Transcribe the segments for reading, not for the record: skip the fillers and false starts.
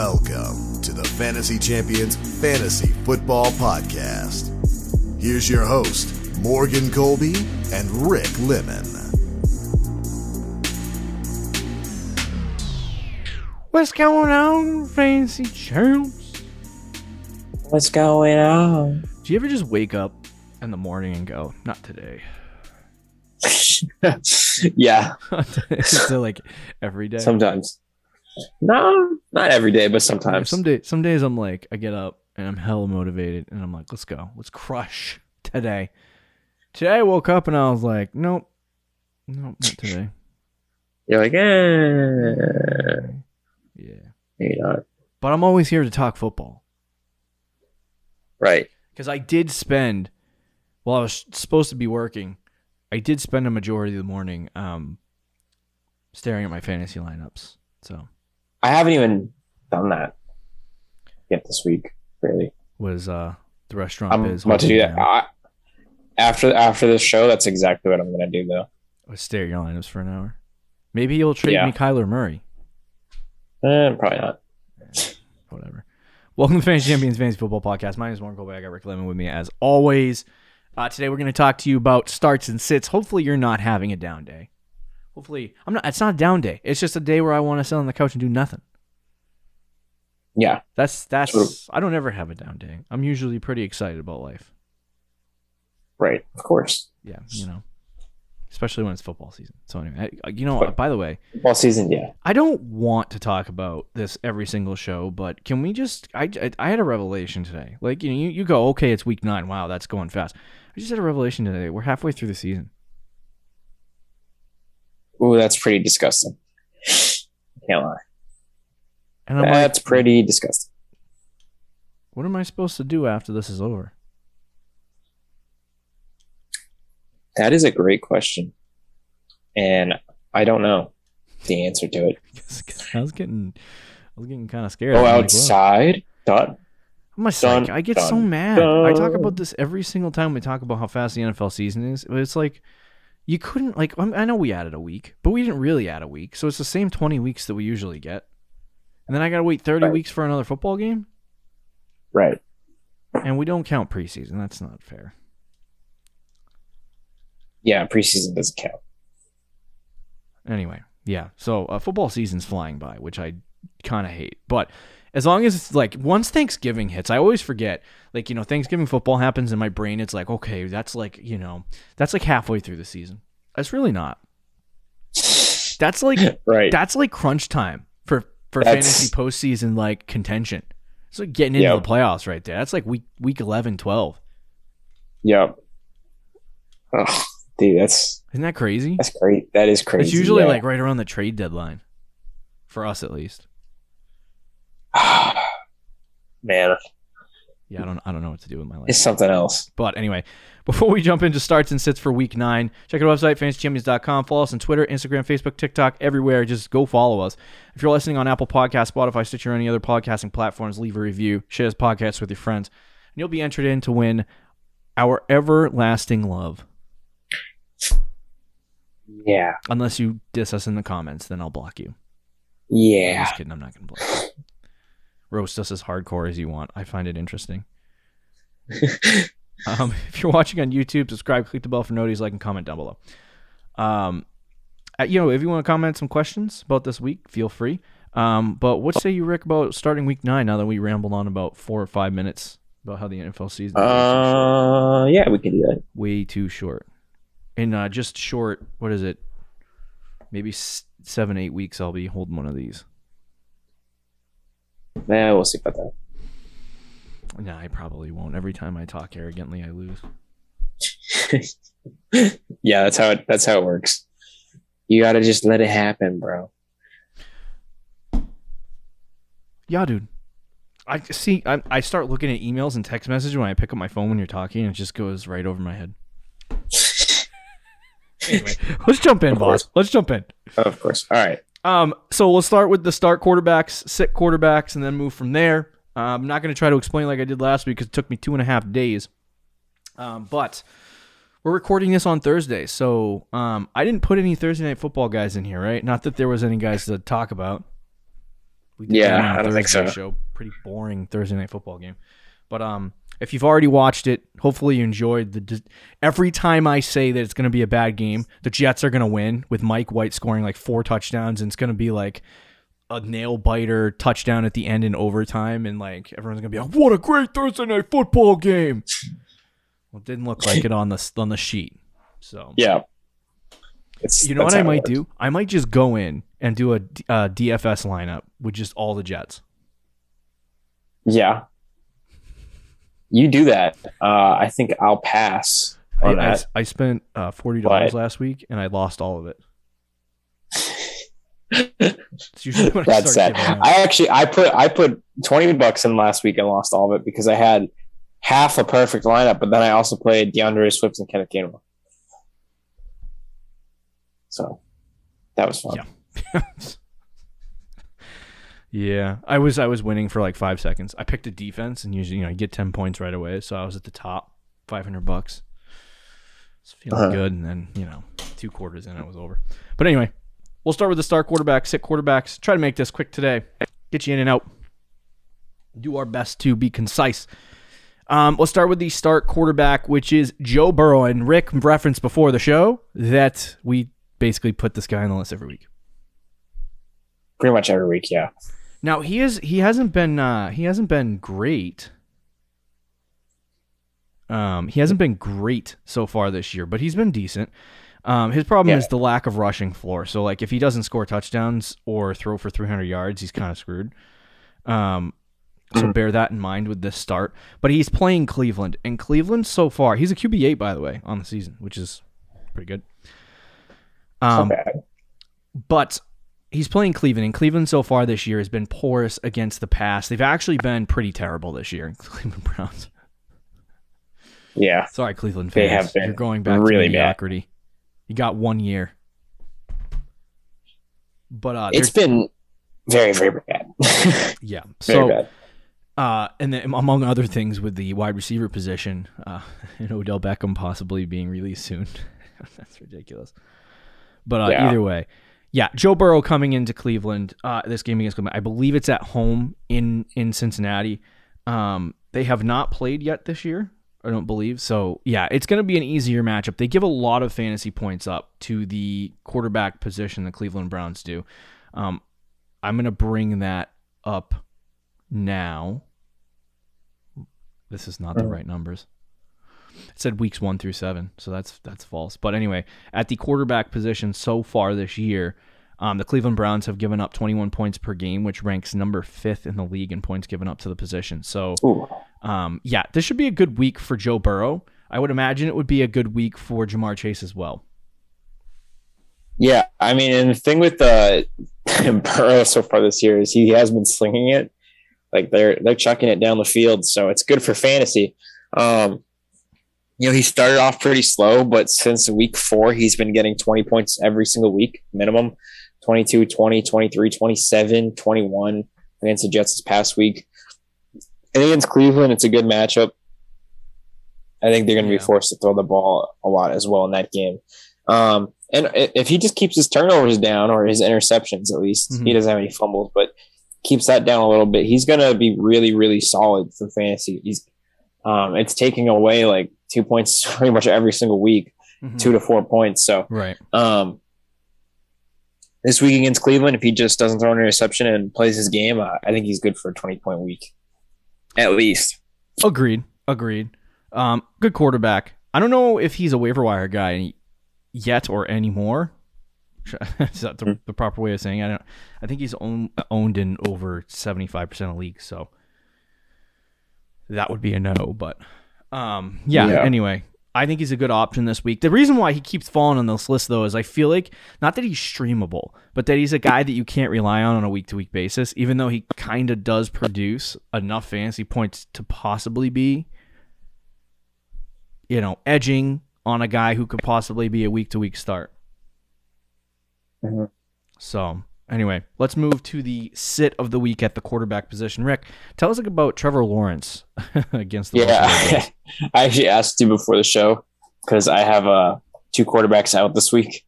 Welcome to the Fantasy Champions Fantasy Football Podcast. Here's your host, Morgan Colby and Rick Lemon. What's going on, Fantasy Champs? What's going on? Do you ever just wake up in the morning and go, not today? Yeah. So like every day? Sometimes. No, not every day, but sometimes. Some days I'm like, I get up and I'm hella motivated and I'm like, let's go. Let's crush today. Today I woke up and I was like, nope, not today. You're like, yeah. Maybe not. But I'm always here to talk football. Right. Because I did spend, while I was supposed to be working, I did spend a majority of the morning staring at my fantasy lineups. So I haven't even done that yet this week, really. Was the restaurant is about to do that. After this show, that's exactly what I'm going to do, though. I'll stare at your lineups for an hour. Maybe you'll trade me Kyler Murray. Probably not. Whatever. Welcome to the Fantasy Champions Fantasy Football Podcast. My name is Morgan Colby. I got Rick Lemon with me as always. Today we're going to talk to you about starts and sits. Hopefully you're not having a down day. Hopefully, I'm not. It's not a down day. It's just a day where I want to sit on the couch and do nothing. Yeah, that's. True. I don't ever have a down day. I'm usually pretty excited about life. Right, of course. Yeah, you know, especially when it's football season. So anyway, by the way, football season. Yeah, I don't want to talk about this every single show, but can we just? I had a revelation today. Like you go, okay, it's week 9. Wow, that's going fast. I just had a revelation today. We're halfway through the season. Ooh, that's pretty disgusting. Can't lie. And that's like, pretty disgusting. What am I supposed to do after this is over? That is a great question. And I don't know the answer to it. I was getting kind of scared. Go outside? I'm a psych. I get so mad. I talk about this every single time we talk about how fast the NFL season is. It's like... You couldn't, like, I know we added a week, but we didn't really add a week. So it's the same 20 weeks that we usually get. And then I got to wait 30 weeks for another football game? Right. And we don't count preseason. That's not fair. Yeah, preseason doesn't count. Anyway, yeah. So football season's flying by, which I kind of hate. But as long as it's like, once Thanksgiving hits, I always forget, like, you know, Thanksgiving football happens in my brain. It's like, okay, that's like, you know, that's like halfway through the season. That's really not. That's like, right. That's like crunch time for fantasy postseason, like contention. It's like getting into the playoffs right there. That's like week 11, 12. Yep. Oh, dude, isn't that crazy? That's great. That is crazy. It's usually like right around the trade deadline for us at least. Man, yeah, I don't know what to do with my life. It's something else. But anyway, before we jump into starts and sits for week 9, check out our website, fantasychampions.com. Follow us on Twitter, Instagram, Facebook, TikTok, everywhere. Just go follow us. If you're listening on Apple Podcast, Spotify, Stitcher, or any other podcasting platforms, leave a review, share this podcast with your friends, and you'll be entered in to win our everlasting love. Yeah. Unless you diss us in the comments, then I'll block you. Yeah. I'm just kidding. I'm not going to block you. Roast us as hardcore as you want. I find it interesting. If you're watching on YouTube, subscribe, click the bell for notices, like, and comment down below. If you want to comment some questions about this week, feel free. But what say you, Rick, about starting week 9? Now that we rambled on about 4 or 5 minutes about how the NFL season is. Yeah, we can do that. Way too short, and just short. What is it? Maybe 7-8 weeks. I'll be holding one of these. Nah, we'll see about that. Nah, I probably won't. Every time I talk arrogantly, I lose. Yeah, that's how it works. You gotta just let it happen, bro. Yeah, dude. I see. I start looking at emails and text messages when I pick up my phone when you're talking, and it just goes right over my head. Anyway, let's jump in, boss. Let's jump in. Of course. All right. So we'll start with the start quarterbacks, sit quarterbacks, and then move from there. I'm not going to try to explain like I did last week because it took me 2.5 days. But we're recording this on Thursday, so I didn't put any Thursday Night Football guys in here, right? Not that there was any guys to talk about. We did that on Thursday show. Pretty boring Thursday night football game. But if you've already watched it, hopefully you enjoyed the. Every time I say that it's going to be a bad game, the Jets are going to win with Mike White scoring like 4 touchdowns, and it's going to be like a nail-biter touchdown at the end in overtime, and like everyone's going to be like, what a great Thursday night football game. Well, it didn't look like it on the sheet. So yeah. You know what I might do? I might just go in and do a DFS lineup with just all the Jets. Yeah. You do that. I think I'll pass on that. I spent $40 last week, and I lost all of it. It's usually when that's sad. I put $20 in last week and lost all of it because I had half a perfect lineup, but then I also played DeAndre Swift and Kenneth Gainwell. So that was fun. Yeah. Yeah. I was winning for like 5 seconds. I picked a defense, and usually, you get 10 points right away. So I was at the top, $500. It's feeling good. And then, 2 quarters in, it was over. But anyway, we'll start with the star quarterback, sit quarterbacks. Try to make this quick today. Get you in and out. Do our best to be concise. Let's start with the start quarterback, which is Joe Burrow. And Rick referenced before the show that we basically put this guy on the list every week. Pretty much every week, yeah. Now he hasn't been great. He hasn't been great so far this year, but he's been decent. His problem is the lack of rushing floor. So like if he doesn't score touchdowns or throw for 300 yards, he's kind of screwed. So bear that in mind with this start. But he's playing Cleveland, and Cleveland so far, he's a QB8 by the way on the season, which is pretty good. But he's playing Cleveland, and Cleveland so far this year has been porous against the pass. They've actually been pretty terrible this year, Cleveland Browns. Yeah. Sorry, Cleveland fans. They have been. You're going back really to mediocrity. Bad. You got 1 year. But it's been very, very bad. Yeah. So, very bad. And then among other things with the wide receiver position, and Odell Beckham possibly being released soon. That's ridiculous. But either way, Joe Burrow coming into Cleveland, this game against Cleveland, I believe it's at home in Cincinnati. They have not played yet this year, I don't believe. So, yeah, it's going to be an easier matchup. They give a lot of fantasy points up to the quarterback position the Cleveland Browns do. I'm going to bring that up now. This is not the right numbers. It said weeks 1 through 7, so that's false. But anyway, at the quarterback position so far this year, the Cleveland Browns have given up 21 points per game, which ranks number 5th in the league in points given up to the position. So, this should be a good week for Joe Burrow. I would imagine it would be a good week for Ja'Marr Chase as well. Yeah, I mean, and the thing with Burrow so far this year is he has been slinging it. Like, they're chucking it down the field, so it's good for fantasy. He started off pretty slow, but since week 4, he's been getting 20 points every single week, minimum 22, 20, 23, 27, 21 against the Jets this past week. And against Cleveland, it's a good matchup. I think they're going to be forced to throw the ball a lot as well in that game. And if he just keeps his turnovers down, or his interceptions at least, he doesn't have any fumbles, but keeps that down a little bit, he's going to be really, really solid for fantasy. It's taking away like 2 points pretty much every single week, 2 to 4 points. So right. This week against Cleveland, if he just doesn't throw an interception and plays his game, I think he's good for a 20-point week at least. Agreed. Good quarterback. I don't know if he's a waiver wire guy yet or anymore. Is that the proper way of saying it? I think he's owned in over 75% of leagues, so that would be a no, but anyway, I think he's a good option this week. The reason why he keeps falling on this list, though, is I feel like, not that he's streamable, but that he's a guy that you can't rely on a week-to-week basis, even though he kind of does produce enough fantasy points to possibly be, edging on a guy who could possibly be a week-to-week start. Mm-hmm. So, anyway, let's move to the sit of the week at the quarterback position. Rick, tell us about Trevor Lawrence against the Boston. I actually asked you before the show because I have 2 quarterbacks out this week.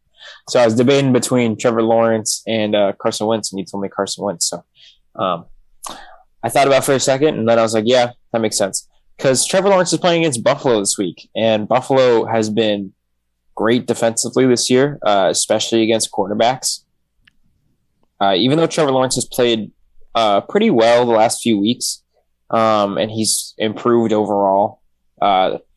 So I was debating between Trevor Lawrence and Carson Wentz, and you told me Carson Wentz. So I thought about it for a second, and then I was like, yeah, that makes sense. Because Trevor Lawrence is playing against Buffalo this week, and Buffalo has been great defensively this year, especially against quarterbacks. Even though Trevor Lawrence has played pretty well the last few weeks, and he's improved overall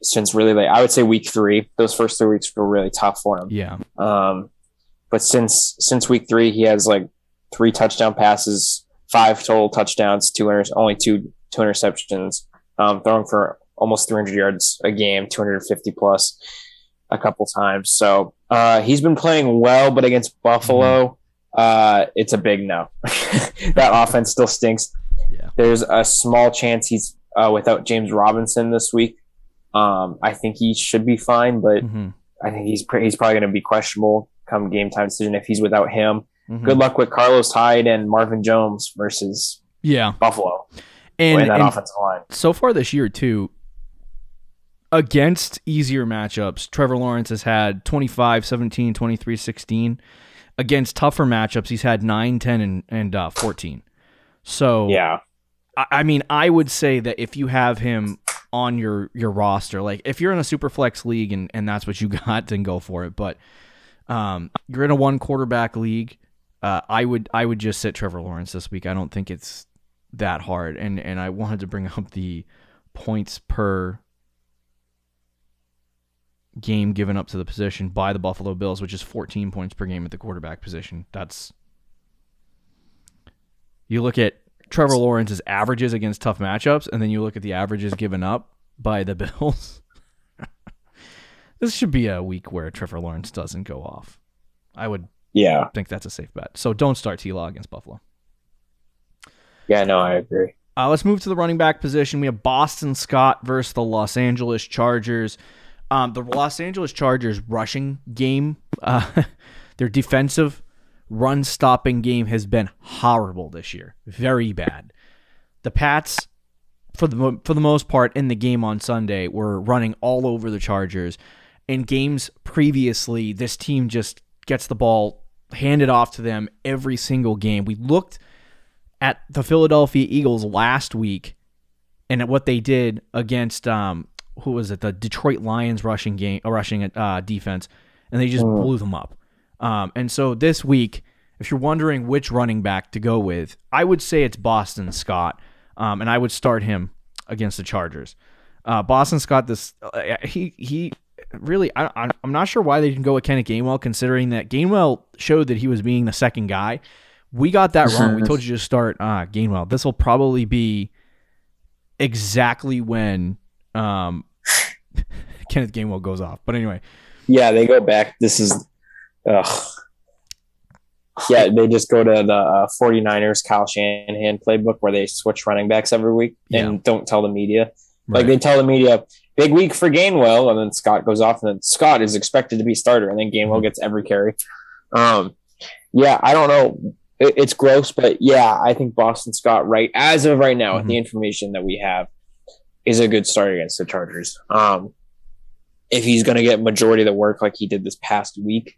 since really late. I would say week 3. Those first 3 weeks were really tough for him. Yeah. But since week 3, he has like 3 touchdown passes, 5 total touchdowns, only two interceptions, throwing for almost 300 yards a game, 250 plus a couple times. So he's been playing well, but against Buffalo, it's a big no. That offense still stinks. Yeah. There's a small chance he's without James Robinson this week. I think he should be fine, but I think he's probably going to be questionable come game time decision if he's without him. Good luck with Carlos Hyde and Marvin Jones versus Buffalo and that offensive line. So far this year, too, against easier matchups, Trevor Lawrence has had 25, 17, 23, 16. Against tougher matchups, he's had 9, 10, and 14. So, I mean, I would say that if you have him on your roster, like if you're in a super flex league and that's what you got, then go for it. But you're in a one quarterback league. I would just sit Trevor Lawrence this week. I don't think it's that hard. And I wanted to bring up the points per game given up to the position by the Buffalo Bills, which is 14 points per game at the quarterback position. That's, you look at Trevor Lawrence's averages against tough matchups, and then you look at the averages given up by the Bills. This should be a week where Trevor Lawrence doesn't go off. I would. Yeah, I think that's a safe bet. So don't start T-Law against Buffalo. Yeah, no, I agree. Let's move to the running back position. We have Boston Scott versus the Los Angeles Chargers. The Los Angeles Chargers rushing game, their defensive run-stopping game has been horrible this year. Very bad. The Pats, for the most part, in the game on Sunday, were running all over the Chargers. In games previously, this team just gets the ball handed off to them every single game. We looked at the Philadelphia Eagles last week and at what they did against the Detroit Lions rushing defense, and they just blew them up. And so this week, if you're wondering which running back to go with, I would say it's Boston Scott, and I would start him against the Chargers. Boston Scott, he. Really, I'm not sure why they didn't go with Kenneth Gainwell, considering that Gainwell showed that he was being the second guy. We got that wrong. We told you to start Gainwell. This will probably be exactly when Kenneth Gainwell goes off. But anyway. Yeah, they go back. This is... Yeah, they just go to the 49ers Kyle Shanahan playbook where they switch running backs every week and don't tell the media. Right. Like, they tell the media... Big week for Gainwell, and then Scott goes off, and then Scott is expected to be starter, and then Gainwell gets every carry. Yeah, I don't know. It's gross, but yeah, I think Boston Scott, right as of right now, with the information that we have, is a good start against the Chargers. If he's going to get majority of the work like he did this past week,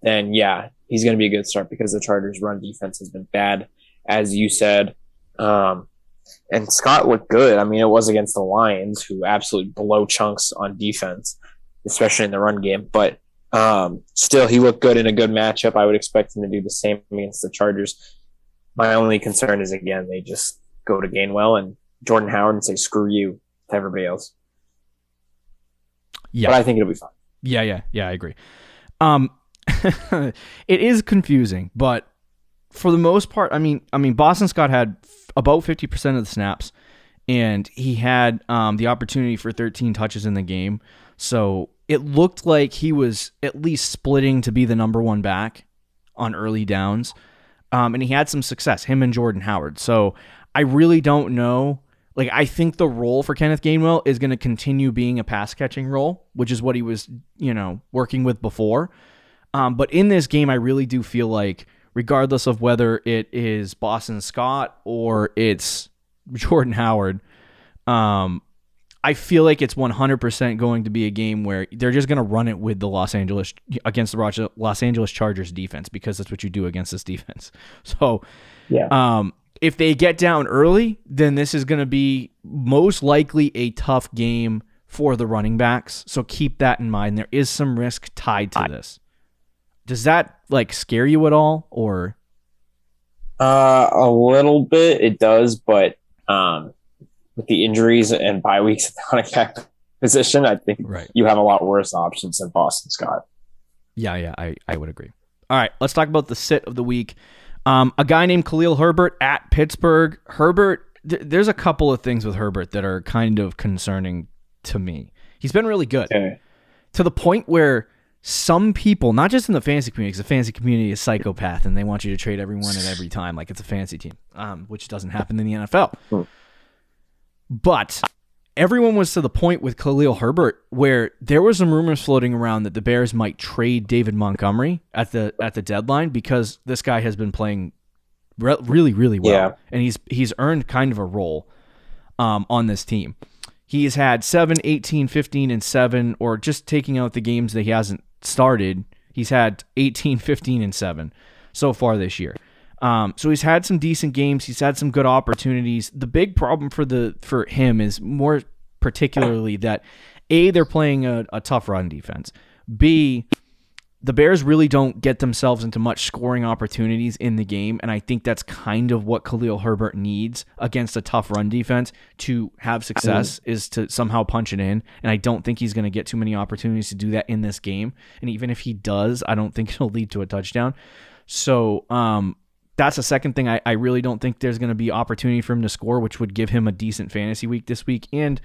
then yeah, he's going to be a good start because the Chargers' run defense has been bad, as you said. And Scott looked good. I mean, it was against the Lions, who absolutely blow chunks on defense, especially in the run game. But still, he looked good in a good matchup. I would expect him to do the same against the Chargers. My only concern is, again, they just go to Gainwell and Jordan Howard and say, screw you to everybody else. Yeah. But I think it'll be fine. Yeah, I agree. It is confusing, but for the most part, I mean, Boston Scott had about 50% of the snaps, and he had the opportunity for 13 touches in the game. So it looked like he was at least splitting to be the number one back on early downs, and he had some success, him and Jordan Howard. So I really don't know. Like, I think the role for Kenneth Gainwell is going to continue being a pass-catching role, which is what he was, working with before. But in this game, I really do feel like, regardless of whether it is Boston Scott or it's Jordan Howard, I feel like it's 100% going to be a game where they're just going to run it with the Los Angeles Chargers defense, because that's what you do against this defense. So, if they get down early, then this is going to be most likely a tough game for the running backs. So keep that in mind. There is some risk tied to this. Does that like scare you at all, or? A little bit, it does, but with the injuries and bye weeks at the running back position, I think you have a lot worse options than Boston Scott. Yeah, I would agree. All right, let's talk about the sit of the week. A guy named Khalil Herbert at Pittsburgh. Herbert, there's a couple of things with Herbert that are kind of concerning to me. He's been really good to the point where some people, not just in the fantasy community, because the fantasy community is psychopath and they want you to trade everyone at every time like it's a fantasy team, which doesn't happen in the NFL. But everyone was to the point with Khalil Herbert where there were some rumors floating around that the Bears might trade David Montgomery at the deadline because this guy has been playing really, really well. Yeah. And he's earned kind of a role on this team. He's had 7, 18, 15, and 7, or just taking out the games that he hasn't started, he's had 18, 15, and 7 so far this year. So he's had some decent games. He's had some good opportunities. The big problem for him is more particularly that, A, they're playing a tough run defense. B, the Bears really don't get themselves into much scoring opportunities in the game, and I think that's kind of what Khalil Herbert needs against a tough run defense to have success, is to somehow punch it in, and I don't think he's going to get too many opportunities to do that in this game, and even if he does, I don't think it'll lead to a touchdown. So that's the second thing. I really don't think there's going to be opportunity for him to score, which would give him a decent fantasy week this week. And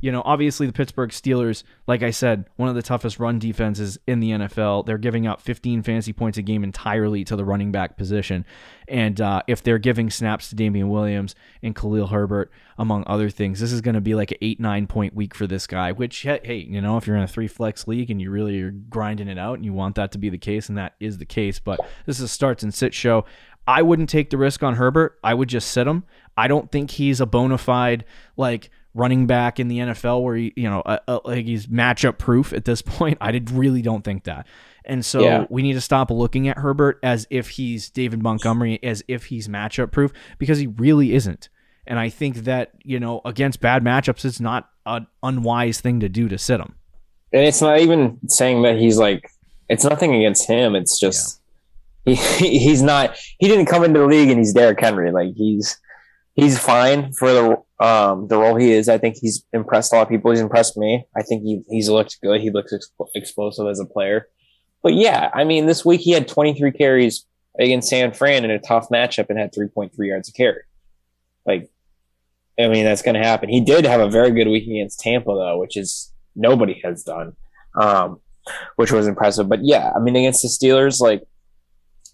you know, obviously the Pittsburgh Steelers, like I said, one of the toughest run defenses in the NFL. They're giving up 15 fantasy points a game entirely to the running back position. And if they're giving snaps to Damian Williams and Khalil Herbert, among other things, this is going to be like an 8-9 point week for this guy, which, hey, you know, if you're in a 3-flex league and you really are grinding it out and you want that to be the case, and that is the case, but this is a starts and sit show. I wouldn't take the risk on Herbert. I would just sit him. I don't think he's a bona fide, like, running back in the NFL where he, you know, like he's matchup proof at this point. I really don't think that. And so we need to stop looking at Herbert as if he's David Montgomery, as if he's matchup proof, because he really isn't. And I think that, you know, against bad matchups, it's not an unwise thing to do to sit him. And it's not even saying that he's like, it's nothing against him. It's just, he's not, he didn't come into the league and he's Derrick Henry. Like he's fine for the role he is. I think he's impressed a lot of people. He's impressed me. I think he's looked good. He looks explosive as a player. But yeah, I mean, this week he had 23 carries against San Fran in a tough matchup and had 3.3 yards a carry. Like, I mean, that's going to happen. He did have a very good week against Tampa, though, which is nobody has done, which was impressive. But yeah, I mean, against the Steelers, like,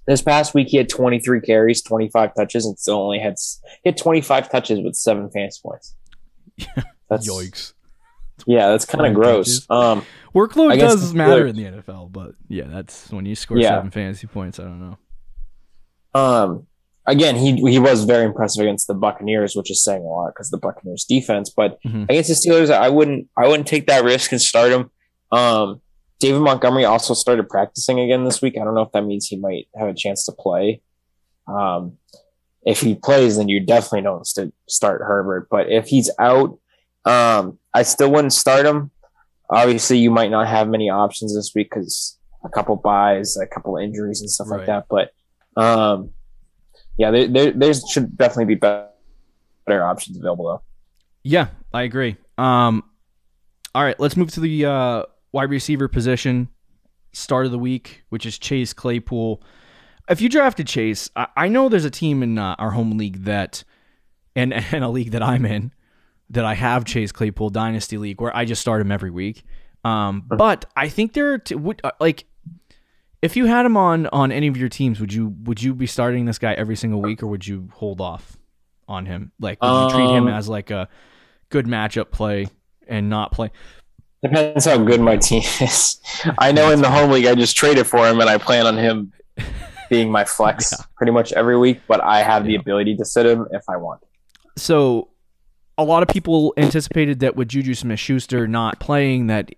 this past week, he had 23 carries, 25 touches, and still only hit 25 touches with 7 fantasy points. That's, yikes. Yeah, that's kind of gross. Workload does matter in the NFL, but yeah, that's when you score 7 fantasy points. I don't know. Again, he was very impressive against the Buccaneers, which is saying a lot because the Buccaneers defense. But against the Steelers, I wouldn't take that risk and start him. David Montgomery also started practicing again this week. I don't know if that means he might have a chance to play. If he plays, then you definitely don't start Herbert. But if he's out, I still wouldn't start him. Obviously, you might not have many options this week because a couple buys, a couple injuries and stuff like that. But, yeah, there should definitely be better options available, though. Yeah, I agree. All right, let's move to the wide receiver position, start of the week, which is Chase Claypool. If you drafted Chase, I know there's a team in our home league that, and a league that I'm in, that I have Chase Claypool Dynasty League, where I just start him every week. But I think there are like, if you had him on any of your teams, would you be starting this guy every single week, or would you hold off on him? Like, would you treat him as like a good matchup play and not play? Depends how good my team is. I know in the home league, I just traded for him, and I plan on him being my flex pretty much every week, but I have the ability to sit him if I want. So a lot of people anticipated that with Juju Smith-Schuster not playing, that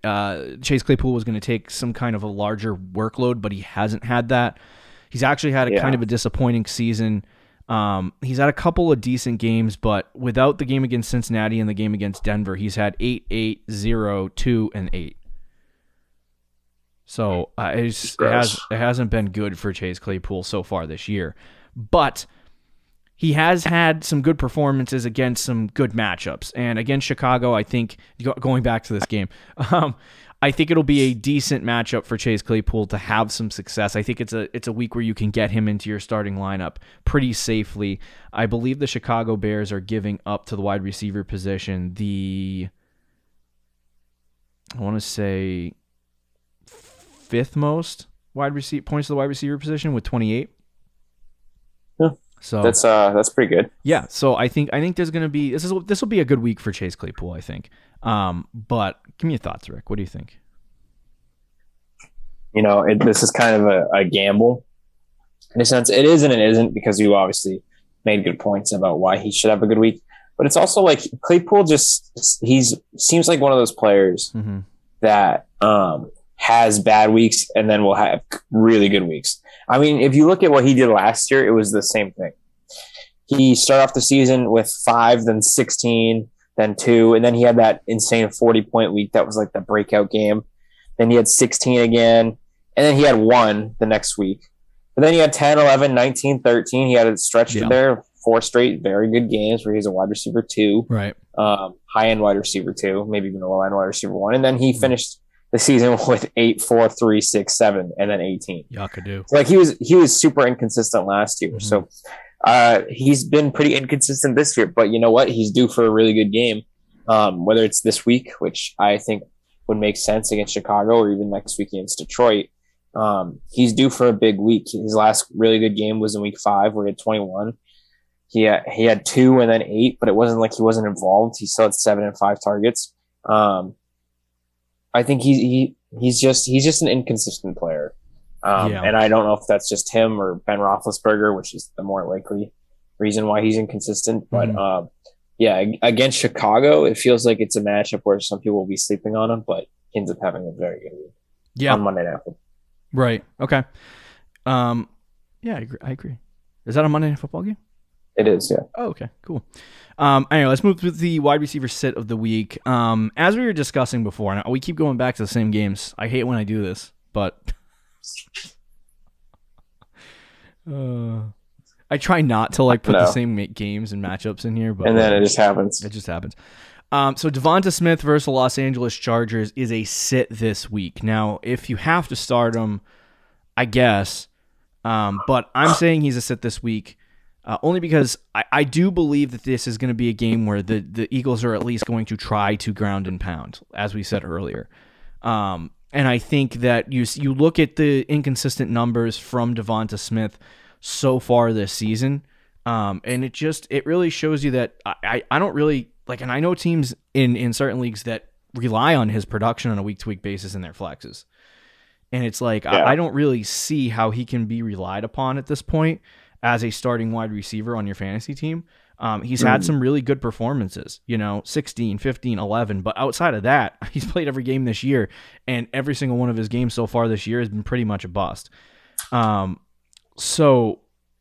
Chase Claypool was going to take some kind of a larger workload, but he hasn't had that. He's actually had a kind of a disappointing season. He's had a couple of decent games, but without the game against Cincinnati and the game against Denver, he's had 8, 8, 0, 2, and 8. So it hasn't been good for Chase Claypool so far this year. But he has had some good performances against some good matchups. And against Chicago, I think, going back to this game, I think it'll be a decent matchup for Chase Claypool to have some success. I think it's a week where you can get him into your starting lineup pretty safely. I believe the Chicago Bears are giving up to the wide receiver position I want to say fifth most points to the wide receiver position with 28. Yeah. So that's pretty good. Yeah. So I think there's going to be this will be a good week for Chase Claypool, I think. But give me your thoughts, Rick. What do you think? You know, this is kind of a gamble in a sense. It is and it isn't, because you obviously made good points about why he should have a good week. But it's also like Claypool seems like one of those players mm-hmm. that has bad weeks and then will have really good weeks. I mean, if you look at what he did last year, it was the same thing. He started off the season with 5, then 16, then 2, and then he had that insane 40-point week that was like the breakout game. Then he had 16 again, and then he had 1 the next week. But then he had 10, 11, 19, 13. He had a stretch there, 4 straight very good games where he's a wide receiver 2, right? High-end wide receiver 2, maybe even a low-end wide receiver 1. And then he finished the season with 8, 4, 3, 6, 7, and then 18. Yakadoo. So like he was super inconsistent last year. Mm-hmm. So he's been pretty inconsistent this year, but you know what? He's due for a really good game, whether it's this week, which I think would make sense against Chicago, or even next week against Detroit. He's due for a big week. His last really good game was in week 5 where he had 21. He had 2 and then 8, but it wasn't like he wasn't involved. He still had 7 and 5 targets. I think he's just an inconsistent player. And I don't know if that's just him or Ben Roethlisberger, which is the more likely reason why he's inconsistent. But against Chicago, it feels like it's a matchup where some people will be sleeping on him, but he ends up having a very good week on Monday Night Football. Right. Okay. I agree. Is that a Monday Night Football game? It is, yeah. Oh, okay, cool. Anyway, let's move to the wide receiver sit of the week. As we were discussing before, and we keep going back to the same games. I hate when I do this, but I try not to like put the same games and matchups in here. But and then it just happens. So Devonta Smith versus the Los Angeles Chargers is a sit this week. Now, if you have to start him, I guess. But I'm saying he's a sit this week. Only because I do believe that this is going to be a game where the Eagles are at least going to try to ground and pound, as we said earlier. And I think that you look at the inconsistent numbers from Devonta Smith so far this season, and it really shows you that I don't really like, and I know teams in certain leagues that rely on his production on a week-to-week basis in their flexes. And it's like, I don't really see how he can be relied upon at this point as a starting wide receiver on your fantasy team. He's had some really good performances, 16, 15, 11. But outside of that, he's played every game this year, and every single one of his games so far this year has been pretty much a bust. So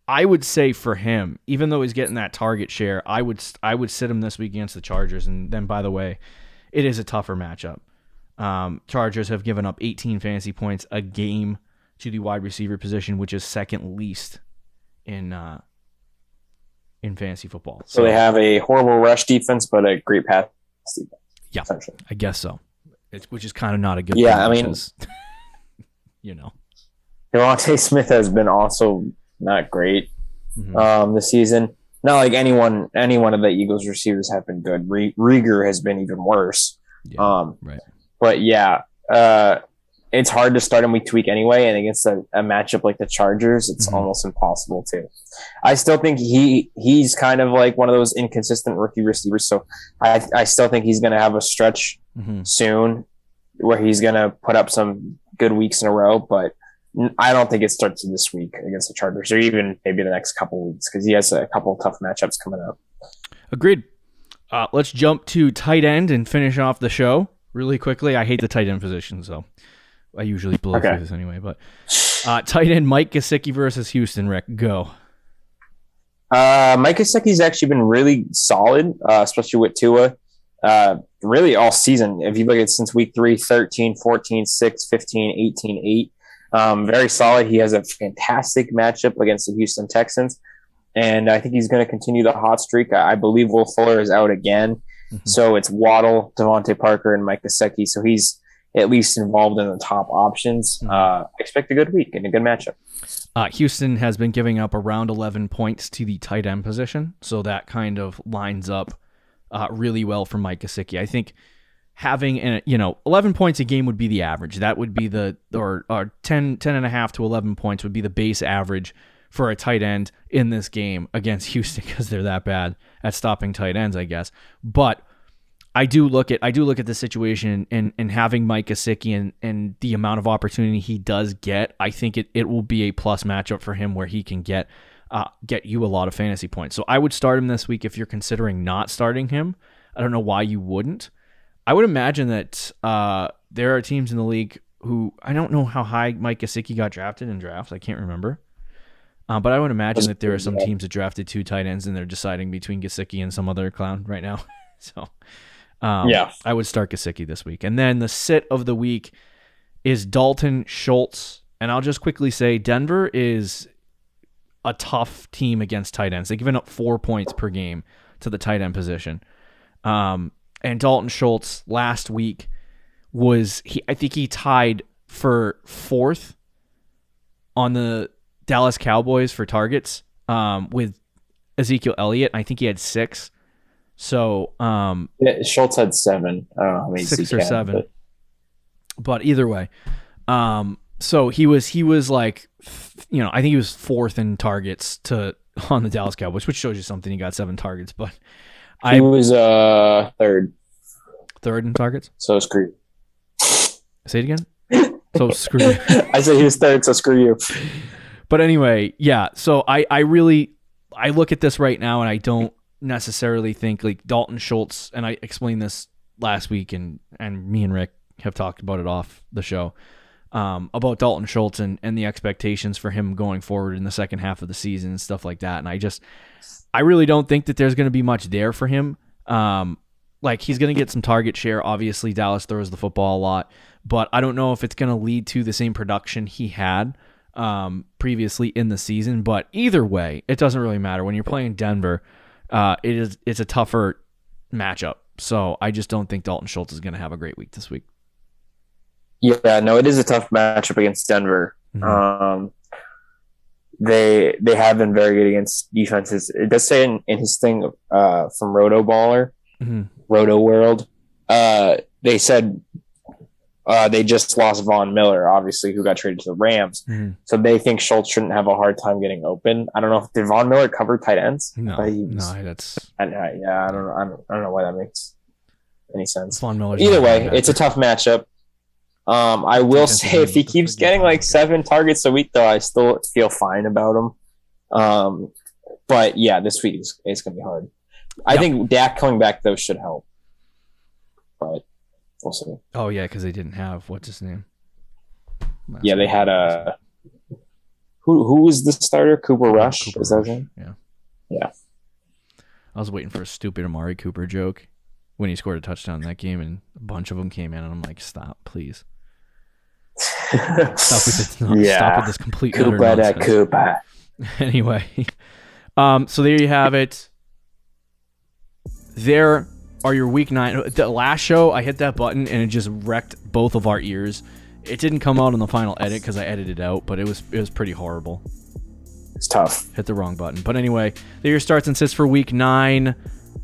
I would say for him, even though he's getting that target share, I would sit him this week against the Chargers. And then, by the way, it is a tougher matchup. Chargers have given up 18 fantasy points a game to the wide receiver position, which is second least in fantasy football. So they have a horrible rush defense, but a great pass defense. Yeah, I guess so. Which is kind of not a good thing. Yeah, I mean, Devontae Smith has been also not great this season. Not like any one of the Eagles receivers have been good. Reagor has been even worse. Yeah, right. But it's hard to start him week to week anyway, and against a matchup like the Chargers, it's almost impossible too. I still think he's kind of like one of those inconsistent rookie receivers, so I still think he's going to have a stretch soon where he's going to put up some good weeks in a row, but I don't think it starts this week against the Chargers or even maybe the next couple of weeks because he has a couple of tough matchups coming up. Agreed. Let's jump to tight end and finish off the show really quickly. I hate the tight end position, so I usually blow through this anyway, but tight end Mike Gesicki versus Houston. Rick, go. Mike Gesicki's actually been really solid, especially with Tua, really all season. If you look at since week 3, 13, 14, 6, 15, 18, 8. Very solid. He has a fantastic matchup against the Houston Texans, and I think he's going to continue the hot streak. I believe Will Fuller is out again. Mm-hmm. So it's Waddle, Devontae Parker, and Mike Gesicki. So he's at least involved in the top options. Mm-hmm. Expect a good week and a good matchup. Houston has been giving up around 11 points to the tight end position. So that kind of lines up really well for Mike Gesicki. I think having, 11 points a game would be the average. That would be the, or 10 and a half to 11 points would be the base average for a tight end in this game against Houston, because they're that bad at stopping tight ends, I guess. But I do look at the situation and having Mike Gesicki and the amount of opportunity he does get, I think it will be a plus matchup for him where he can get you a lot of fantasy points. So I would start him this week if you're considering not starting him. I don't know why you wouldn't. I would imagine that there are teams in the league who, I don't know how high Mike Gesicki got drafted in drafts. I can't remember. But I would imagine that there are some teams that drafted 2 tight ends and they're deciding between Gesicki and some other clown right now. So yeah, I would start Gesicki this week. And then the sit of the week is Dalton Schultz. And I'll just quickly say Denver is a tough team against tight ends. They've given up 4 points per game to the tight end position. And Dalton Schultz last week I think he tied for 4th on the Dallas Cowboys for targets with Ezekiel Elliott. I think he had 6. So Schultz had 7. I don't know how many 6 or 7. But either way, so he was like, I think he was 4th in targets on the Dallas Cowboys, which shows you something. He got 7 targets, but he was third in targets. So screw you. Say it again. So screw you. I said he was 3rd. So screw you. But anyway, yeah, so I really look at this right now and I don't necessarily think like Dalton Schultz, and I explained this last week and me and Rick have talked about it off the show, about Dalton Schultz and the expectations for him going forward in the second half of the season and stuff like that. And I really don't think that there's going to be much there for him. Like he's going to get some target share. Obviously, Dallas throws the football a lot, but I don't know if it's going to lead to the same production he had previously in the season. But either way, it doesn't really matter. When you're playing Denver, it's a tougher matchup. So I just don't think Dalton Schultz is going to have a great week this week. Yeah, no, it is a tough matchup against Denver. Mm-hmm. They have been very good against defenses. It does say in his thing from Roto Baller, mm-hmm. Roto World, they said they just lost Von Miller, obviously, who got traded to the Rams. Mm-hmm. So they think Schultz shouldn't have a hard time getting open. I don't know if did Von Miller cover tight ends. I don't know. I don't know why that makes any sense. Von Miller. Either way, it's a tough matchup. I will say if he keeps getting like 7 targets a week, though, I still feel fine about him. But yeah, this week it's going to be hard. I think Dak coming back though should help. But we'll see. Oh yeah, because they didn't have what's his name. They had a who was the starter? Cooper Rush. Cooper is that his name? Yeah. I was waiting for a stupid Amari Cooper joke when he scored a touchdown in that game, and a bunch of them came in, and I'm like, stop, please. Stop with this complete Cooper nonsense. Cooper. Anyway, so there you have it. There are your week 9. The last show, I hit that button and it just wrecked both of our ears. It didn't come out on the final edit because I edited it out, but it was pretty horrible. It's tough. Hit the wrong button. But anyway, there are your starts and sits for week 9.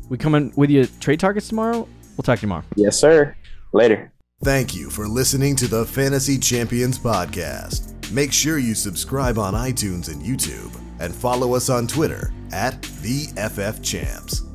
We come in with you trade targets tomorrow. We'll talk to you tomorrow. Yes, sir. Later. Thank you for listening to the Fantasy Champions Podcast. Make sure you subscribe on iTunes and YouTube and follow us on Twitter at TheFFChamps.